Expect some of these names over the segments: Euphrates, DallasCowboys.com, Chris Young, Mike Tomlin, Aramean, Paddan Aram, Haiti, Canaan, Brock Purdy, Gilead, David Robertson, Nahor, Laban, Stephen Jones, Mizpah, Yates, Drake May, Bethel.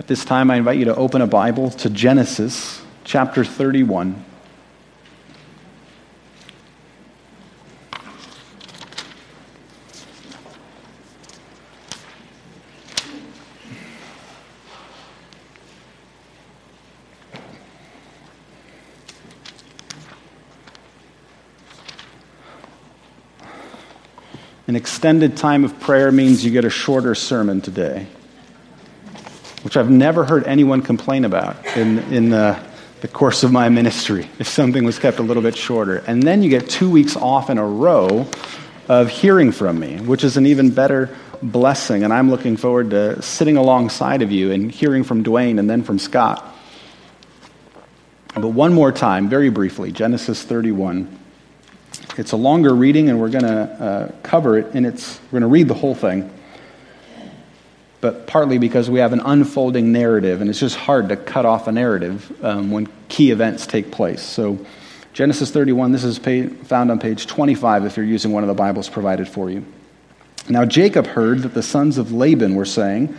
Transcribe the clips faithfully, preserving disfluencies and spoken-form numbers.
At this time, I invite you to open a Bible to Genesis chapter thirty-one. An extended time of prayer means you get a shorter sermon today, which I've never heard anyone complain about in, in the, the course of my ministry, if something was kept a little bit shorter. And then you get two weeks off in a row of hearing from me, which is an even better blessing. And I'm looking forward to sitting alongside of you and hearing from Dwayne and then from Scott. But one more time, very briefly, Genesis thirty-one. It's a longer reading, and we're going to uh, cover it, and it's we're going to read the whole thing, but partly because we have an unfolding narrative, and it's just hard to cut off a narrative um, when key events take place. So Genesis thirty-one, this is pay, found on page twenty-five if you're using one of the Bibles provided for you. Now Jacob heard that the sons of Laban were saying,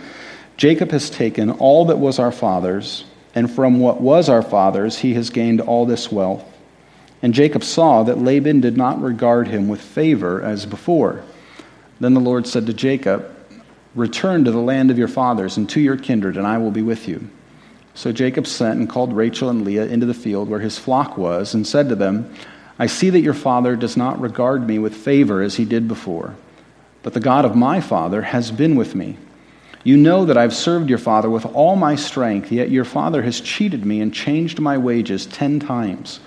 "Jacob has taken all that was our father's, and from what was our father's he has gained all this wealth." And Jacob saw that Laban did not regard him with favor as before. Then the Lord said to Jacob, "Return to the land of your fathers and to your kindred, and I will be with you." So Jacob sent and called Rachel and Leah into the field where his flock was, and said to them, "I see that your father does not regard me with favor as he did before, but the God of my father has been with me. You know that I've served your father with all my strength, yet your father has cheated me and changed my wages ten times.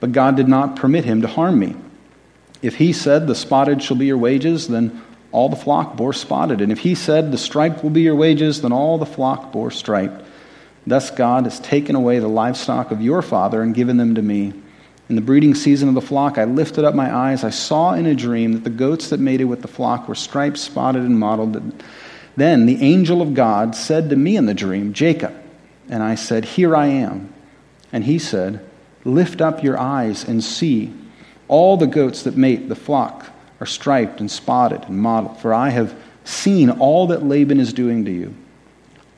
But God did not permit him to harm me. If he said, 'The spotted shall be your wages,' then all the flock bore spotted. And if he said, 'The striped will be your wages,' then all the flock bore striped. Thus God has taken away the livestock of your father and given them to me. In the breeding season of the flock, I lifted up my eyes. I saw in a dream that the goats that mated with the flock were striped, spotted, and mottled. Then the angel of God said to me in the dream, 'Jacob.' And I said, 'Here I am.' And he said, 'Lift up your eyes and see. All the goats that mate the flock are striped and spotted and mottled, for I have seen all that Laban is doing to you.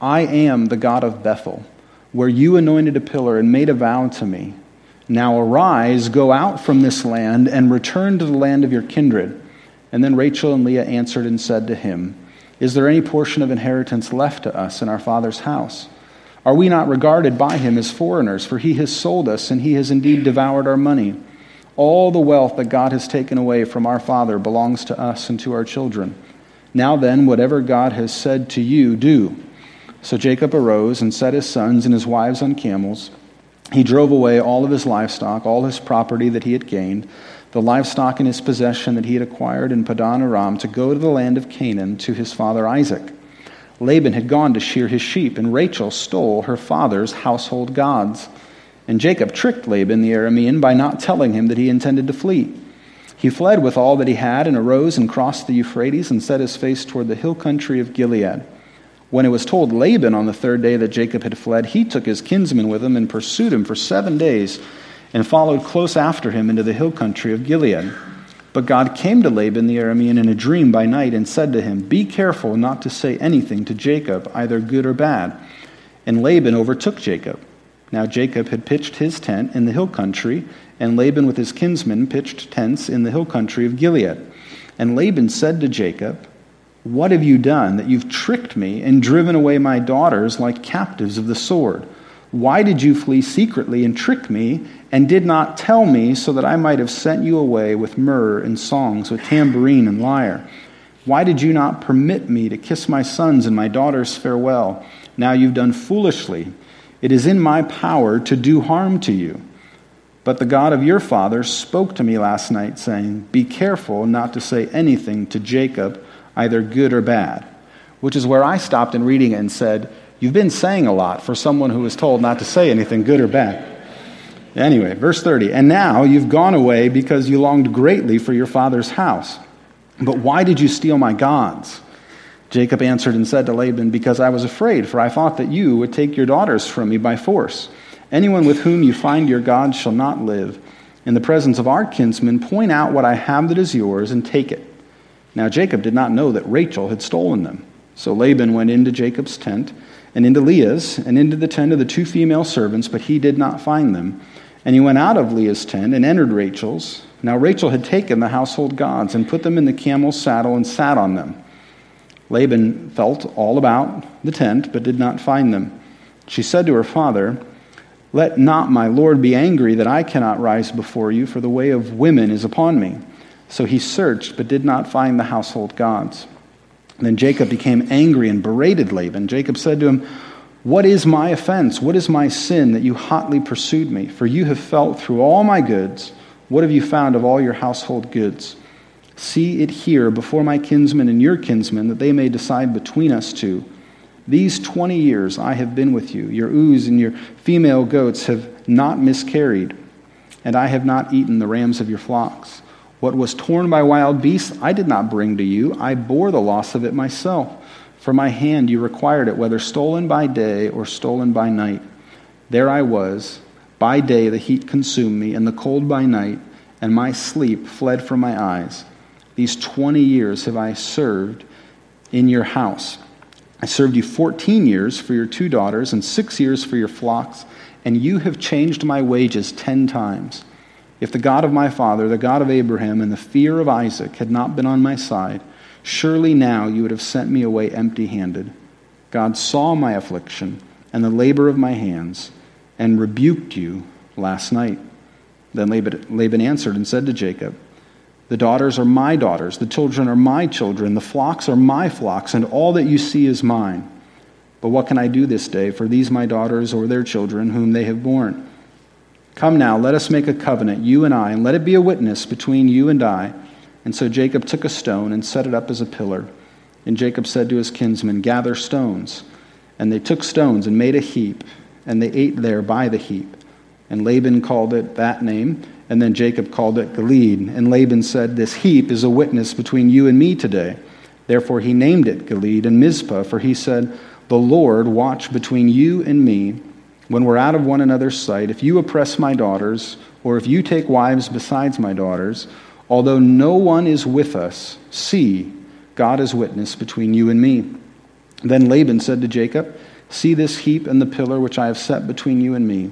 I am the God of Bethel, where you anointed a pillar and made a vow to me. Now arise, go out from this land, and return to the land of your kindred.' And then Rachel and Leah answered and said to him, 'Is there any portion of inheritance left to us in our father's house? Are we not regarded by him as foreigners? For he has sold us, and he has indeed devoured our money. All the wealth that God has taken away from our father belongs to us and to our children. Now then, whatever God has said to you, do.' So Jacob arose and set his sons and his wives on camels. He drove away all of his livestock, all his property that he had gained, the livestock in his possession that he had acquired in Paddan Aram, to go to the land of Canaan to his father Isaac. Laban had gone to shear his sheep, and Rachel stole her father's household gods. And Jacob tricked Laban the Aramean by not telling him that he intended to flee. He fled with all that he had, and arose and crossed the Euphrates, and set his face toward the hill country of Gilead. When it was told Laban on the third day that Jacob had fled, he took his kinsmen with him and pursued him for seven days, and followed close after him into the hill country of Gilead. But God came to Laban the Aramean in a dream by night and said to him, 'Be careful not to say anything to Jacob, either good or bad.' And Laban overtook Jacob. Now Jacob had pitched his tent in the hill country, and Laban with his kinsmen pitched tents in the hill country of Gilead. And Laban said to Jacob, 'What have you done that you've tricked me and driven away my daughters like captives of the sword? Why did you flee secretly and trick me, and did not tell me, so that I might have sent you away with myrrh and songs, with tambourine and lyre? Why did you not permit me to kiss my sons and my daughters farewell? Now you've done foolishly. It is in my power to do harm to you. But the God of your father spoke to me last night, saying, "Be careful not to say anything to Jacob, either good or bad,"'" which is where I stopped in reading it and said, you've been saying a lot for someone who was told not to say anything good or bad. Anyway, verse thirty, "And now you've gone away because you longed greatly for your father's house. But why did you steal my gods?" Jacob answered and said to Laban, "Because I was afraid, for I thought that you would take your daughters from me by force. Anyone with whom you find your gods shall not live. In the presence of our kinsmen, point out what I have that is yours and take it." Now Jacob did not know that Rachel had stolen them. So Laban went into Jacob's tent, and into Leah's, and into the tent of the two female servants, but he did not find them. And he went out of Leah's tent and entered Rachel's. Now Rachel had taken the household gods and put them in the camel's saddle and sat on them. Laban felt all about the tent, but did not find them. She said to her father, "Let not my lord be angry that I cannot rise before you, for the way of women is upon me." So he searched, but did not find the household gods. Then Jacob became angry and berated Laban. Jacob said to him, "What is my offense? What is my sin that you hotly pursued me? For you have felt through all my goods. What have you found of all your household goods? See it here before my kinsmen and your kinsmen, that they may decide between us two. These twenty years I have been with you. Your ewes and your female goats have not miscarried, and I have not eaten the rams of your flocks. What was torn by wild beasts I did not bring to you. I bore the loss of it myself. For my hand you required it, whether stolen by day or stolen by night. There I was. By day the heat consumed me, and the cold by night, and my sleep fled from my eyes. These twenty years have I served in your house. I served you fourteen years for your two daughters, and six years for your flocks, and you have changed my wages ten times. If the God of my father, the God of Abraham, and the fear of Isaac had not been on my side, surely now you would have sent me away empty-handed. God saw my affliction and the labor of my hands, and rebuked you last night." Then Laban, Laban answered and said to Jacob, "The daughters are my daughters, the children are my children, the flocks are my flocks, and all that you see is mine. But what can I do this day for these my daughters or their children whom they have borne? Come now, let us make a covenant, you and I, and let it be a witness between you and I." And so Jacob took a stone and set it up as a pillar. And Jacob said to his kinsmen, "Gather stones." And they took stones and made a heap, and they ate there by the heap. And Laban called it that name, and then Jacob called it Gilead. And Laban said, "This heap is a witness between you and me today." Therefore he named it Gilead and Mizpah, for he said, "The Lord watch between you and me when we're out of one another's sight, if you oppress my daughters, or if you take wives besides my daughters, although no one is with us, see, God is witness between you and me." Then Laban said to Jacob, "See this heap and the pillar which I have set between you and me.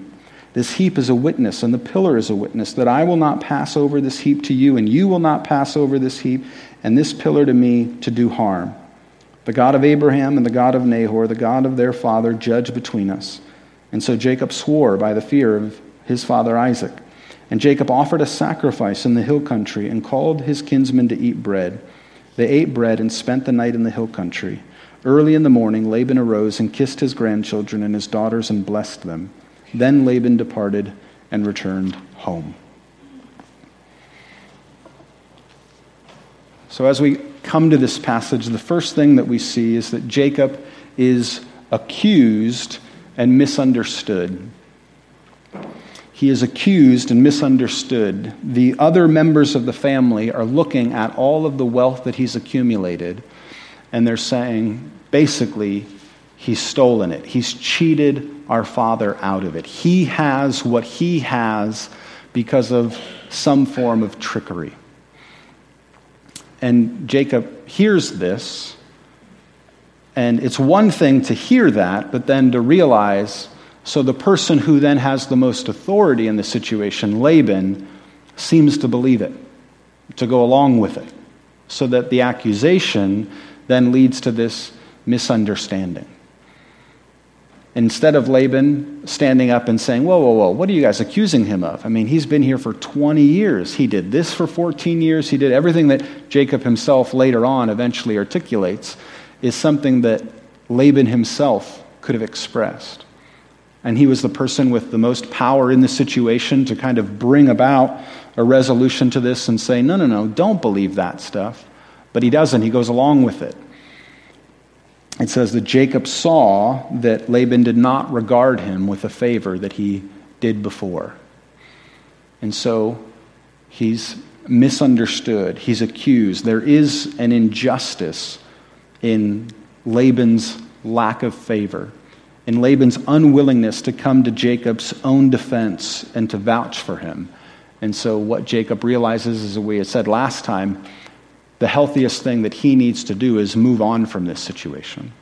This heap is a witness, and the pillar is a witness, that I will not pass over this heap to you, and you will not pass over this heap, and this pillar to me to do harm. The God of Abraham and the God of Nahor, the God of their father, judge between us." And so Jacob swore by the fear of his father Isaac. And Jacob offered a sacrifice in the hill country and called his kinsmen to eat bread. They ate bread and spent the night in the hill country. Early in the morning, Laban arose and kissed his grandchildren and his daughters and blessed them. Then Laban departed and returned home. So as we come to this passage, the first thing that we see is that Jacob is accused and misunderstood. He is accused and misunderstood. The other members of the family are looking at all of the wealth that he's accumulated, and they're saying, basically, he's stolen it. He's cheated our father out of it. He has what he has because of some form of trickery. And Jacob hears this, and it's one thing to hear that, but then to realize, so the person who then has the most authority in the situation, Laban, seems to believe it, to go along with it, so that the accusation then leads to this misunderstanding. Instead of Laban standing up and saying, whoa, whoa, whoa, what are you guys accusing him of? I mean, he's been here for twenty years. He did this for fourteen years. He did everything that Jacob himself later on eventually articulates is something that Laban himself could have expressed. And he was the person with the most power in the situation to kind of bring about a resolution to this and say, no, no, no, don't believe that stuff. But he doesn't. He goes along with it. It says that Jacob saw that Laban did not regard him with the favor that he did before. And so he's misunderstood. He's accused. There is an injustice in Laban's lack of favor, in Laban's unwillingness to come to Jacob's own defense and to vouch for him. And so what Jacob realizes is, as we had said last time, the healthiest thing that he needs to do is move on from this situation.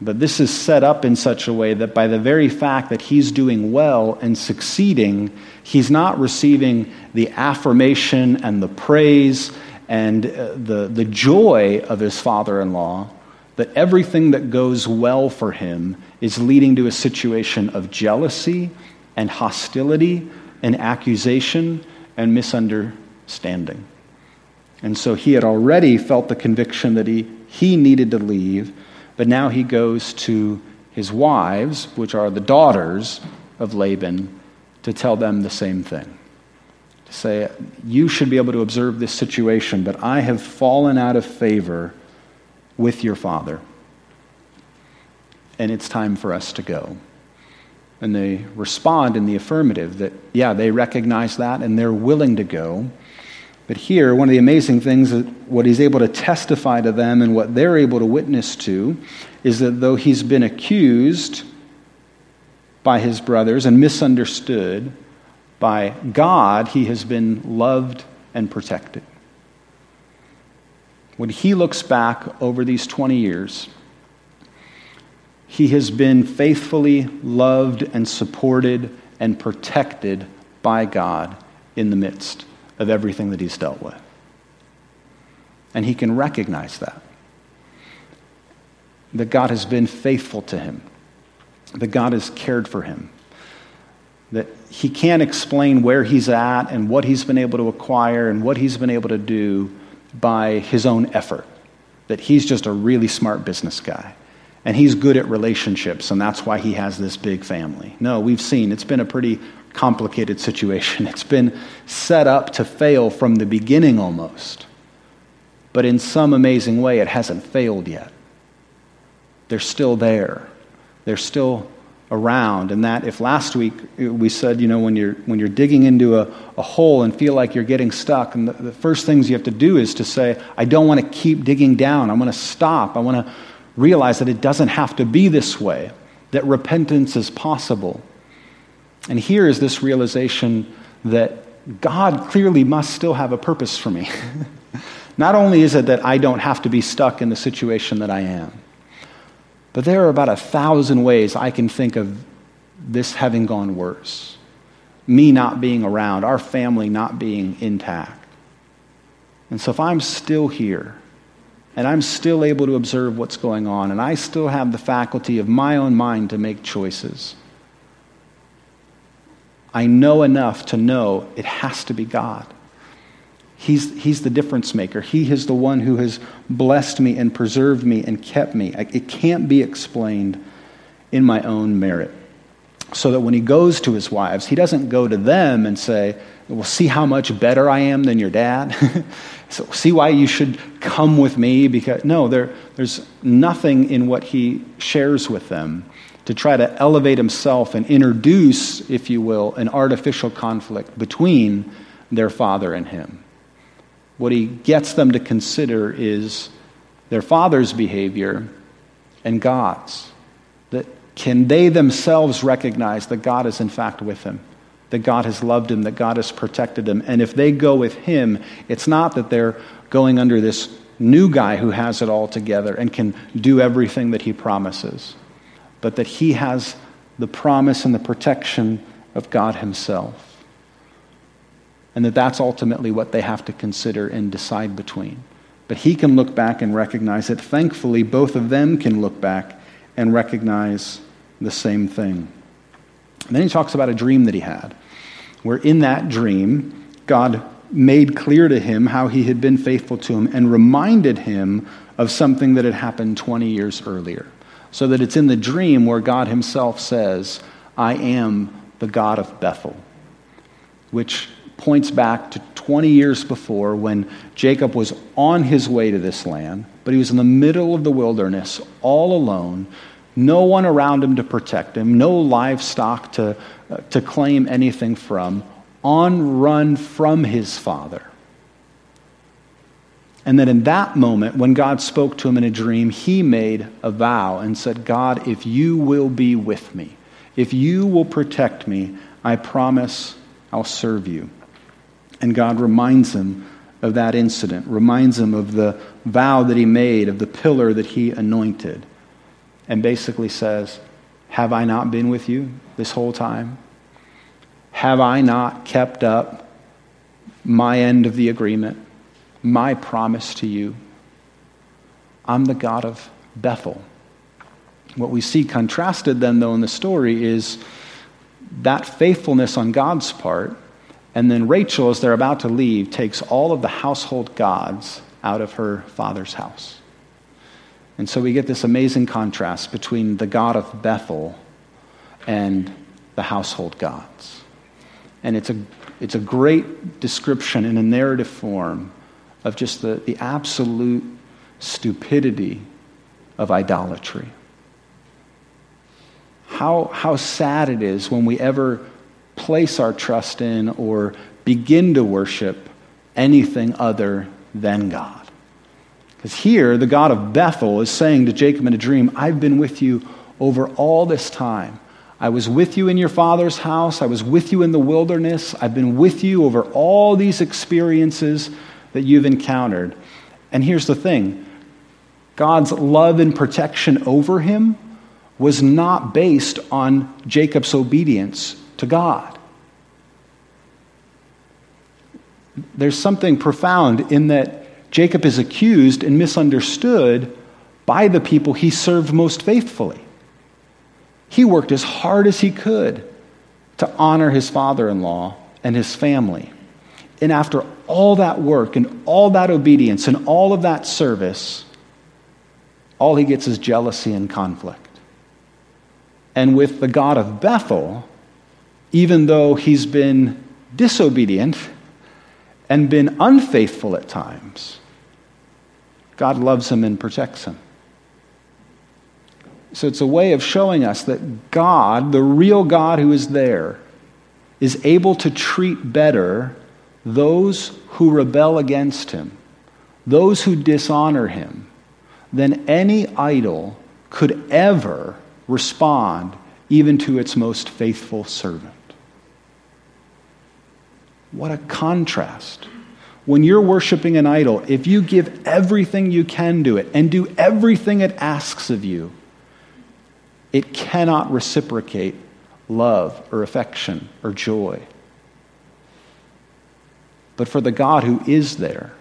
But this is set up in such a way that by the very fact that he's doing well and succeeding, he's not receiving the affirmation and the praise and the, the joy of his father-in-law, that everything that goes well for him is leading to a situation of jealousy and hostility and accusation and misunderstanding. And so he had already felt the conviction that he, he needed to leave, but now he goes to his wives, which are the daughters of Laban, to tell them the same thing. To say, you should be able to observe this situation, but I have fallen out of favor with your father, and it's time for us to go. And they respond in the affirmative that, yeah, they recognize that, and they're willing to go. But here, one of the amazing things, that what he's able to testify to them and what they're able to witness to, is that though he's been accused by his brothers and misunderstood by God, he has been loved and protected. When he looks back over these twenty years, he has been faithfully loved and supported and protected by God in the midst of everything that he's dealt with. And he can recognize that. That God has been faithful to him. That God has cared for him. That he can't explain where he's at and what he's been able to acquire and what he's been able to do by his own effort. That he's just a really smart business guy. And he's good at relationships, and that's why he has this big family. No, we've seen it's been a pretty complicated situation. It's been set up to fail from the beginning almost. But in some amazing way, it hasn't failed yet. They're still there. They're still around. And that, if last week we said, you know, when you're when you're digging into a, a hole and feel like you're getting stuck, and the, the first things you have to do is to say, I don't want to keep digging down. I want to stop. I want to realize that it doesn't have to be this way, that repentance is possible. And here is this realization that God clearly must still have a purpose for me. Not only is it that I don't have to be stuck in the situation that I am, but there are about a thousand ways I can think of this having gone worse. Me not being around, our family not being intact. And so if I'm still here, and I'm still able to observe what's going on, and I still have the faculty of my own mind to make choices, I know enough to know it has to be God. He's, he's the difference maker. He is the one who has blessed me and preserved me and kept me. I, it can't be explained in my own merit. So that when he goes to his wives, he doesn't go to them and say, well, see how much better I am than your dad. So see why you should come with me. Because no, there, there's nothing in what he shares with them to try to elevate himself and introduce, if you will, an artificial conflict between their father and him. What he gets them to consider is their father's behavior and God's. That can they themselves recognize that God is in fact with him, that God has loved him, that God has protected him. And if they go with him, it's not that they're going under this new guy who has it all together and can do everything that he promises, but that he has the promise and the protection of God himself. And that that's ultimately what they have to consider and decide between. But he can look back and recognize it. Thankfully, both of them can look back and recognize the same thing. And then he talks about a dream that he had, where in that dream, God made clear to him how he had been faithful to him and reminded him of something that had happened twenty years earlier. So that it's in the dream where God himself says, I am the God of Bethel, which points back to twenty years before, when Jacob was on his way to this land, but he was in the middle of the wilderness, all alone, no one around him to protect him, no livestock to, uh, to claim anything from, on run from his father. And then in that moment, when God spoke to him in a dream, he made a vow and said, God, if you will be with me, if you will protect me, I promise I'll serve you. And God reminds him of that incident, reminds him of the vow that he made, of the pillar that he anointed, and basically says, have I not been with you this whole time? Have I not kept up my end of the agreement, my promise to you? I'm the God of Bethel. What we see contrasted then, though, in the story is that faithfulness on God's part, and then Rachel, as they're about to leave, takes all of the household gods out of her father's house. And so we get this amazing contrast between the God of Bethel and the household gods. And it's a it's a great description in a narrative form of just the, the absolute stupidity of idolatry. How, how sad it is when we ever place our trust in or begin to worship anything other than God. Because here, the God of Bethel is saying to Jacob in a dream, I've been with you over all this time. I was with you in your father's house. I was with you in the wilderness. I've been with you over all these experiences that you've encountered. And here's the thing. God's love and protection over him was not based on Jacob's obedience to God. There's something profound in that Jacob is accused and misunderstood by the people he served most faithfully. He worked as hard as he could to honor his father-in-law and his family. And after all that work and all that obedience and all of that service, all he gets is jealousy and conflict. And with the God of Bethel, even though he's been disobedient and been unfaithful at times, God loves him and protects him. So it's a way of showing us that God, the real God who is there, is able to treat better those who rebel against him, those who dishonor him, than any idol could ever respond, even to its most faithful servant. What a contrast. When you're worshiping an idol, if you give everything you can to it and do everything it asks of you, it cannot reciprocate love or affection or joy. But for the God who is there,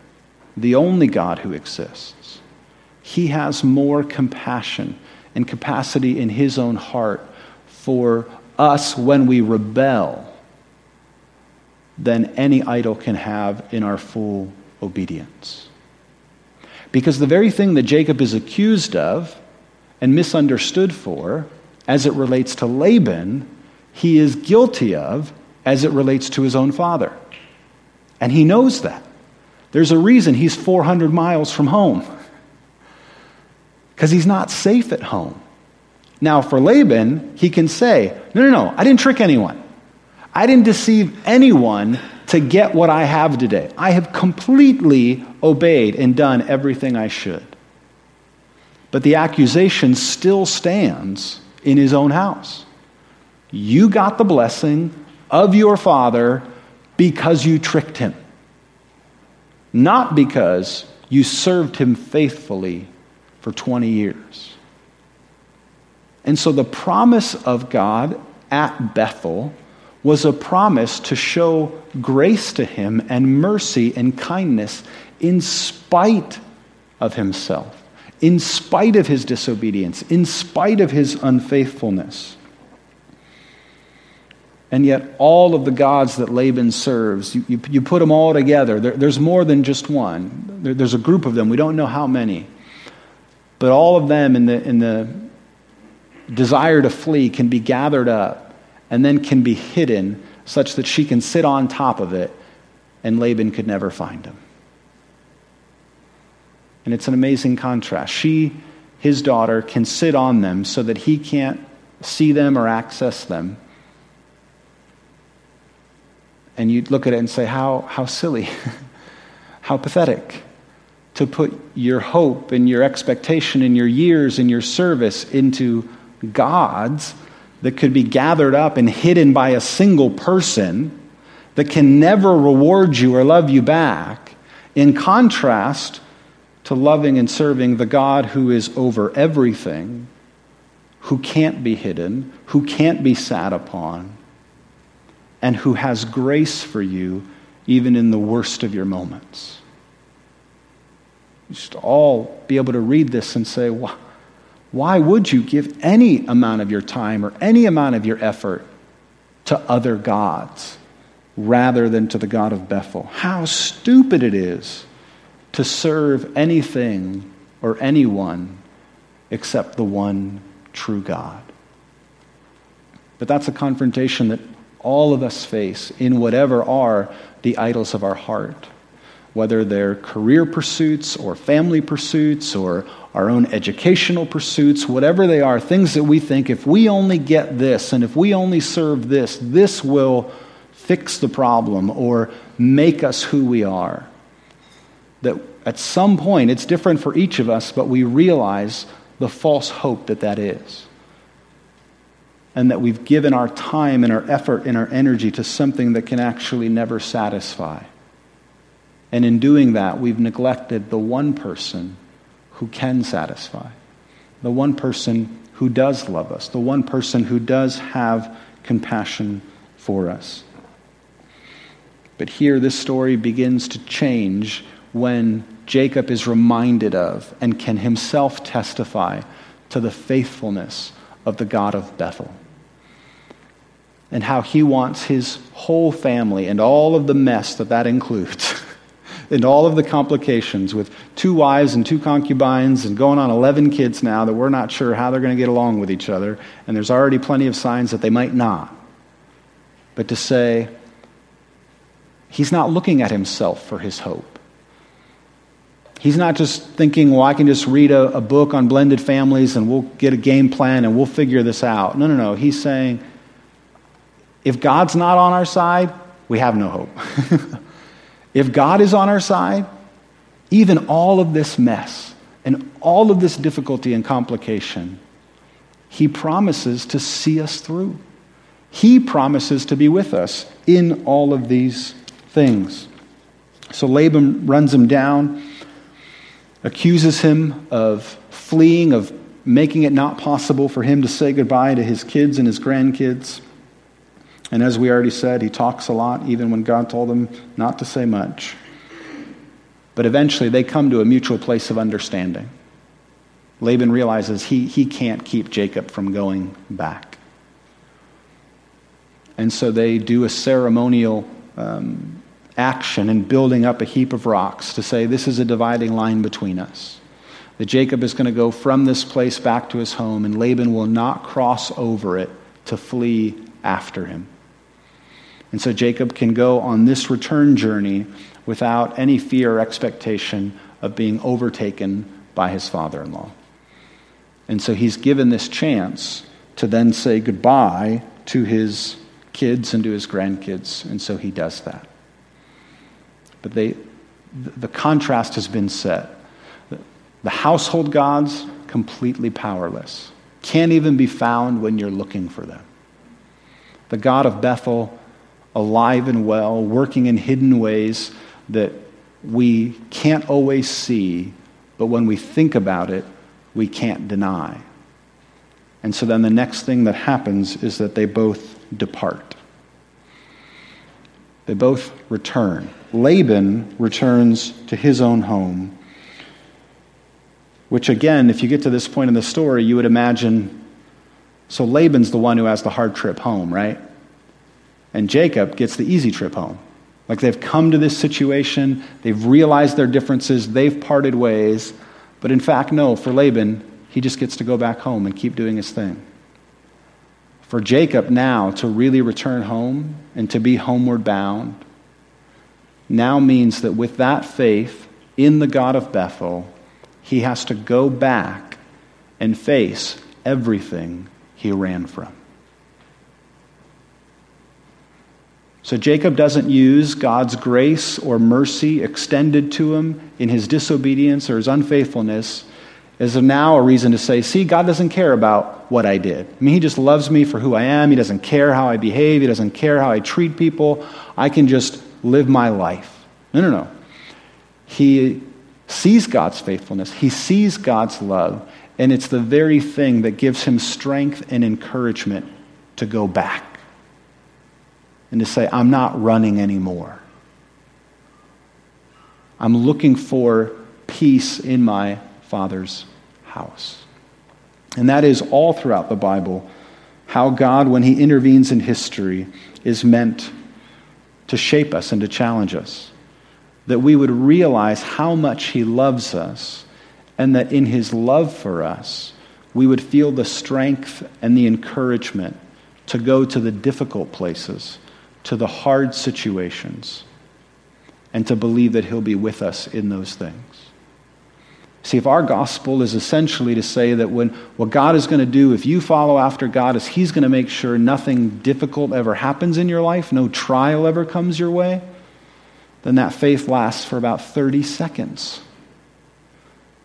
the only God who exists, he has more compassion and capacity in his own heart for us when we rebel than any idol can have in our full obedience. Because the very thing that Jacob is accused of and misunderstood for, as it relates to Laban, he is guilty of as it relates to his own father. And he knows that. There's a reason he's four hundred miles from home. Because he's not safe at home. Now, for Laban, he can say, no, no, no, I didn't trick anyone. I didn't deceive anyone to get what I have today. I have completely obeyed and done everything I should. But the accusation still stands in his own house. You got the blessing of your father because you tricked him, not because you served him faithfully for twenty years. And so the promise of God at Bethel was a promise to show grace to him and mercy and kindness in spite of himself, in spite of his disobedience, in spite of his unfaithfulness. And yet all of the gods that Laban serves, you, you, you put them all together. There, there's more than just one. There, there's a group of them. We don't know how many. But all of them in the, in the desire to flee can be gathered up and then can be hidden such that she can sit on top of it and Laban could never find him. And it's an amazing contrast. She, his daughter, can sit on them so that he can't see them or access them. And you'd look at it and say, how, how silly, how pathetic. To put your hope and your expectation and your years and your service into gods that could be gathered up and hidden by a single person that can never reward you or love you back, in contrast to loving and serving the God who is over everything, who can't be hidden, who can't be sat upon, and who has grace for you even in the worst of your moments. You should all be able to read this and say, why, why would you give any amount of your time or any amount of your effort to other gods rather than to the God of Bethel? How stupid it is to serve anything or anyone except the one true God. But that's a confrontation that all of us face in whatever are the idols of our heart, whether they're career pursuits or family pursuits or our own educational pursuits, whatever they are, things that we think if we only get this and if we only serve this, this will fix the problem or make us who we are. That at some point, it's different for each of us, but we realize the false hope that that is. And that we've given our time and our effort and our energy to something that can actually never satisfy. And in doing that, we've neglected the one person who can satisfy, the one person who does love us, the one person who does have compassion for us. But here, this story begins to change when Jacob is reminded of and can himself testify to the faithfulness of the God of Bethel, and how he wants his whole family and all of the mess that that includes and all of the complications with two wives and two concubines and going on eleven kids now that we're not sure how they're going to get along with each other, and there's already plenty of signs that they might not. But to say, he's not looking at himself for his hope. He's not just thinking, well, I can just read a, a book on blended families and we'll get a game plan and we'll figure this out. No, no, no. He's saying, if God's not on our side, we have no hope. If God is on our side, even all of this mess and all of this difficulty and complication, he promises to see us through. He promises to be with us in all of these things. So Laban runs him down, accuses him of fleeing, of making it not possible for him to say goodbye to his kids and his grandkids. And as we already said, he talks a lot, even when God told him not to say much. But eventually, they come to a mutual place of understanding. Laban realizes he, he can't keep Jacob from going back. And so they do a ceremonial um, action in building up a heap of rocks to say, this is a dividing line between us. That Jacob is going to go from this place back to his home, and Laban will not cross over it to flee after him. And so Jacob can go on this return journey without any fear or expectation of being overtaken by his father-in-law. And so he's given this chance to then say goodbye to his kids and to his grandkids, and so he does that. But they, the contrast has been set. The household gods, completely powerless. Can't even be found when you're looking for them. The God of Bethel, alive and well, working in hidden ways that we can't always see, but when we think about it, we can't deny. And so then the next thing that happens is that they both depart. They both return. Laban returns to his own home, which again, if you get to this point in the story, you would imagine, so Laban's the one who has the hard trip home, right? And Jacob gets the easy trip home. Like, they've come to this situation, they've realized their differences, they've parted ways, but in fact, no, for Laban, he just gets to go back home and keep doing his thing. For Jacob now to really return home and to be homeward bound now means that with that faith in the God of Bethel, he has to go back and face everything he ran from. So Jacob doesn't use God's grace or mercy extended to him in his disobedience or his unfaithfulness as now a reason to say, see, God doesn't care about what I did. I mean, he just loves me for who I am. He doesn't care how I behave. He doesn't care how I treat people. I can just live my life. No, no, no. He sees God's faithfulness. He sees God's love. And it's the very thing that gives him strength and encouragement to go back and to say, I'm not running anymore. I'm looking for peace in my Father's house. And that is all throughout the Bible, how God, when he intervenes in history, is meant to shape us and to challenge us, that we would realize how much he loves us, and that in his love for us, we would feel the strength and the encouragement to go to the difficult places, to the hard situations, and to believe that he'll be with us in those things. See, if our gospel is essentially to say that when what God is going to do, if you follow after God, is he's going to make sure nothing difficult ever happens in your life, no trial ever comes your way, then that faith lasts for about thirty seconds.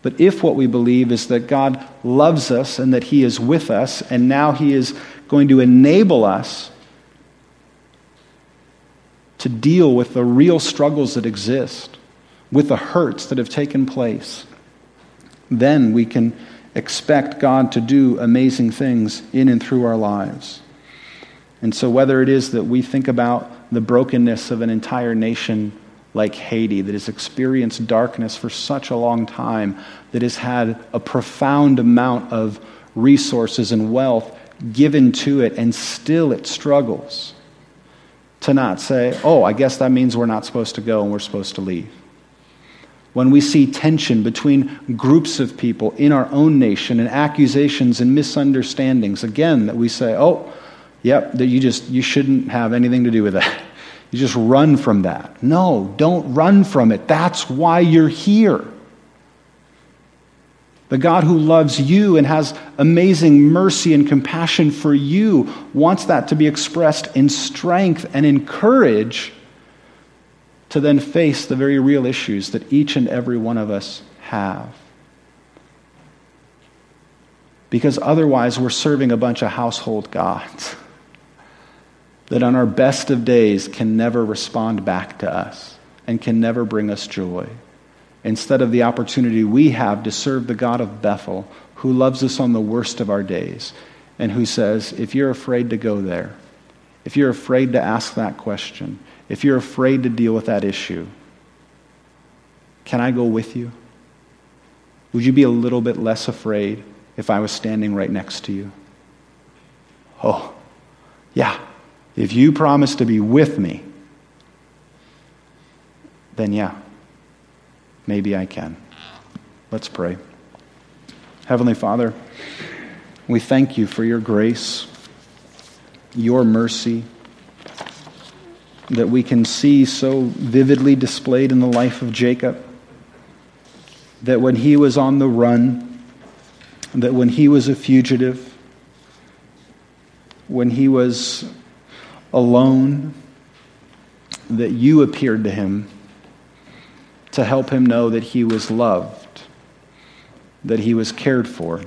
But if what we believe is that God loves us and that he is with us, and now he is going to enable us to deal with the real struggles that exist, with the hurts that have taken place, then we can expect God to do amazing things in and through our lives. And so whether it is that we think about the brokenness of an entire nation like Haiti, that has experienced darkness for such a long time, that has had a profound amount of resources and wealth given to it, and still it struggles, to not say, oh, I guess that means we're not supposed to go and we're supposed to leave. When we see tension between groups of people in our own nation and accusations and misunderstandings, again, that we say, oh, yep, that you just you shouldn't have anything to do with that. You just run from that. No, don't run from it. That's why you're here. The God who loves you and has amazing mercy and compassion for you wants that to be expressed in strength and in courage to then face the very real issues that each and every one of us have. Because otherwise we're serving a bunch of household gods that on our best of days can never respond back to us and can never bring us joy, instead of the opportunity we have to serve the God of Bethel, who loves us on the worst of our days, and who says, if you're afraid to go there, if you're afraid to ask that question, if you're afraid to deal with that issue, can I go with you? Would you be a little bit less afraid if I was standing right next to you? Oh, yeah. If you promise to be with me, then yeah, maybe I can. Let's pray. Heavenly Father, we thank you for your grace, your mercy, that we can see so vividly displayed in the life of Jacob, that when he was on the run, that when he was a fugitive, when he was alone, that you appeared to him to help him know that he was loved, that he was cared for,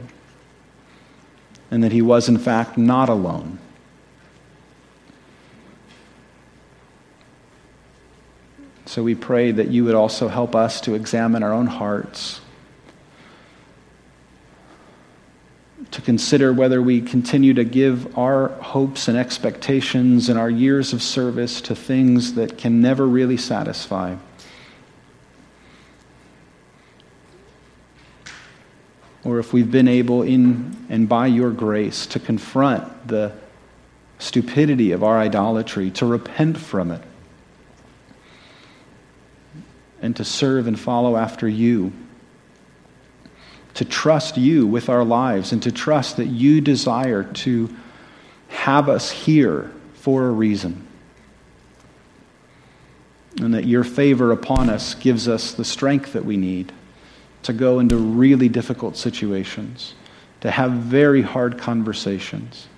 and that he was, in fact, not alone. So we pray that you would also help us to examine our own hearts, to consider whether we continue to give our hopes and expectations and our years of service to things that can never really satisfy. Or if we've been able, in and by your grace, to confront the stupidity of our idolatry, to repent from it, and to serve and follow after you, to trust you with our lives, and to trust that you desire to have us here for a reason, and that your favor upon us gives us the strength that we need to go into really difficult situations, to have very hard conversations,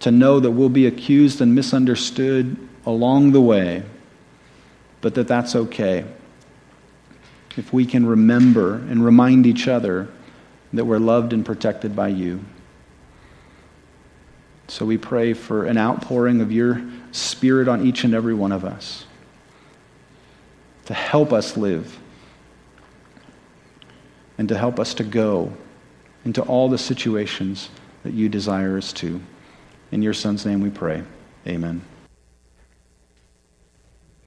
to know that we'll be accused and misunderstood along the way, but that that's okay, if we can remember and remind each other that we're loved and protected by you. So we pray for an outpouring of your Spirit on each and every one of us, to help us live and to help us to go into all the situations that you desire us to. In your Son's name we pray. Amen.